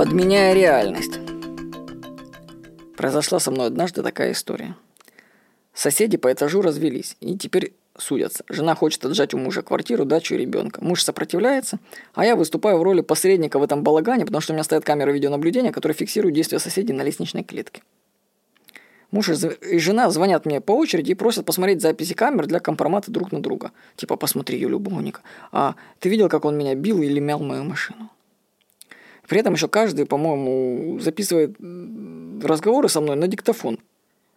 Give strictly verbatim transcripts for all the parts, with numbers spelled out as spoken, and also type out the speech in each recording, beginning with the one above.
Подменяя реальность. Произошла со мной однажды такая история. Соседи по этажу развелись и теперь судятся. Жена хочет отжать у мужа квартиру, дачу и ребенка. Муж сопротивляется, а я выступаю в роли посредника в этом балагане, потому что у меня стоят камеры видеонаблюдения, которые фиксируют действия соседей на лестничной клетке. Муж и жена звонят мне по очереди и просят посмотреть записи камер для компромата друг на друга. Типа, посмотри ее любовника. А ты видел, как он меня бил или мял мою машину? При этом еще каждый, по-моему, записывает разговоры со мной на диктофон.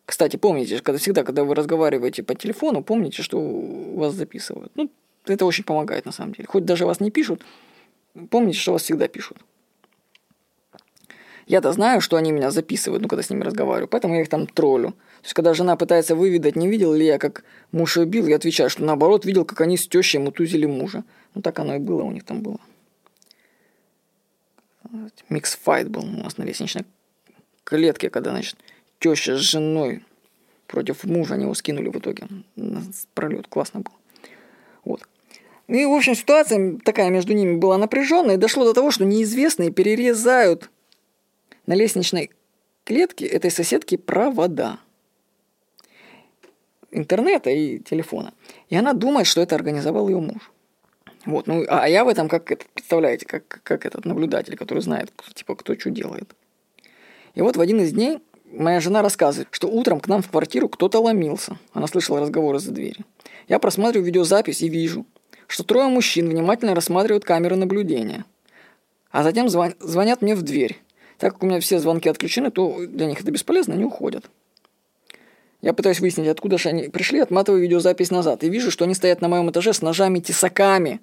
Кстати, помните, когда всегда, когда вы разговариваете по телефону, помните, что вас записывают. Ну, это очень помогает на самом деле. Хоть даже вас не пишут, помните, что вас всегда пишут. Я-то знаю, что они меня записывают, ну, когда с ними разговариваю, поэтому я их там троллю. То есть, когда жена пытается выведать, не видел ли я, как муж ее бил, я отвечаю, что наоборот, видел, как они с тещей мутузили мужа. Ну, так оно и было, у них там было. Микс-файт был у нас на лестничной клетке, когда, значит, теща с женой против мужа, они его скинули в итоге. Пролет, классно было. Вот. И, в общем, ситуация такая между ними была напряженная, и дошло до того, что неизвестные перерезают на лестничной клетке этой соседки провода интернета и телефона. И она думает, что это организовал ее муж. Вот, ну, а я в этом, как это, представляете, как, как этот наблюдатель, который знает, типа, кто что делает. И вот в один из дней моя жена рассказывает, что утром к нам в квартиру кто-то ломился. Она слышала разговоры за дверью. Я просматриваю видеозапись и вижу, что трое мужчин внимательно рассматривают камеры наблюдения. А затем звон- звонят мне в дверь. Так как у меня все звонки отключены, то для них это бесполезно, они уходят. Я пытаюсь выяснить, откуда же они пришли, отматываю видеозапись назад. И вижу, что они стоят на моем этаже с ножами-тесаками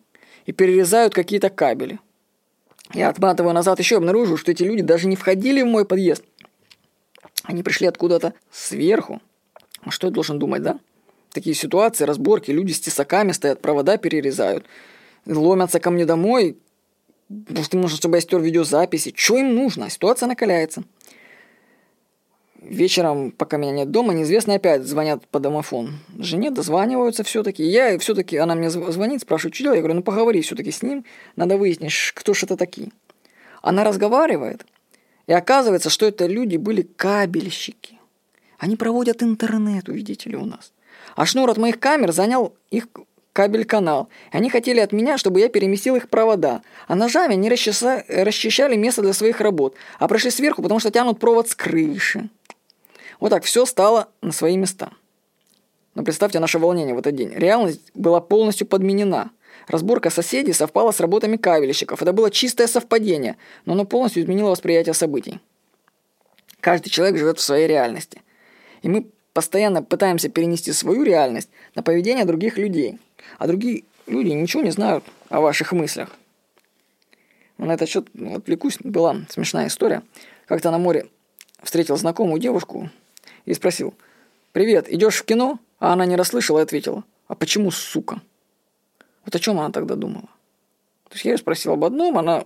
и перерезают какие-то кабели. Я отматываю назад еще и обнаружу, что эти люди даже не входили в мой подъезд. Они пришли откуда-то сверху. Что я должен думать, да? Такие ситуации, разборки, люди с тесаками стоят, провода перерезают, ломятся ко мне домой. Может, им нужно, чтобы я стер видеозаписи. Что им нужно? Ситуация накаляется. Вечером, пока меня нет дома, неизвестные опять звонят по домофону. Жене дозваниваются все-таки. Я все-таки, она мне звонит, спрашивает, что делать. Я говорю, ну поговори все-таки с ним. Надо выяснить, кто же это такие. Она разговаривает. И оказывается, что это люди были кабельщики. Они проводят интернет, увидите ли, у нас. А шнур от моих камер занял их кабель-канал. Они хотели от меня, чтобы я переместил их провода. А ножами они расчеса... расчищали место для своих работ. А прошли сверху, потому что тянут провод с крыши. Вот так все стало на свои места. Но представьте наше волнение в этот день. Реальность была полностью подменена. Разборка соседей совпала с работами кабельщиков. Это было чистое совпадение, но оно полностью изменило восприятие событий. Каждый человек живет в своей реальности. И мы постоянно пытаемся перенести свою реальность на поведение других людей. А другие люди ничего не знают о ваших мыслях. Но на этот счет отвлекусь. Была смешная история. Как-то на море встретил знакомую девушку и спросил: «Привет, идешь в кино?» А она не расслышала и ответила: «А почему, сука?» Вот о чем она тогда думала? То есть я ее спросил об одном, она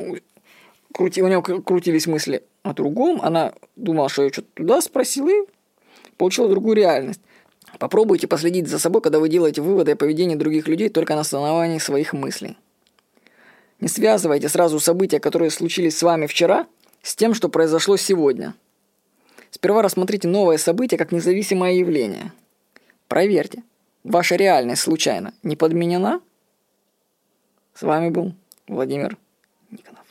крути... у нее крутились мысли о другом, она думала, что я что-то туда спросил, и получила другую реальность. Попробуйте последить за собой, когда вы делаете выводы о поведении других людей только на основании своих мыслей. Не связывайте сразу события, которые случились с вами вчера, с тем, что произошло сегодня. Сперва рассмотрите новое событие как независимое явление. Проверьте, ваша реальность случайно не подменена? С вами был Владимир Никонов.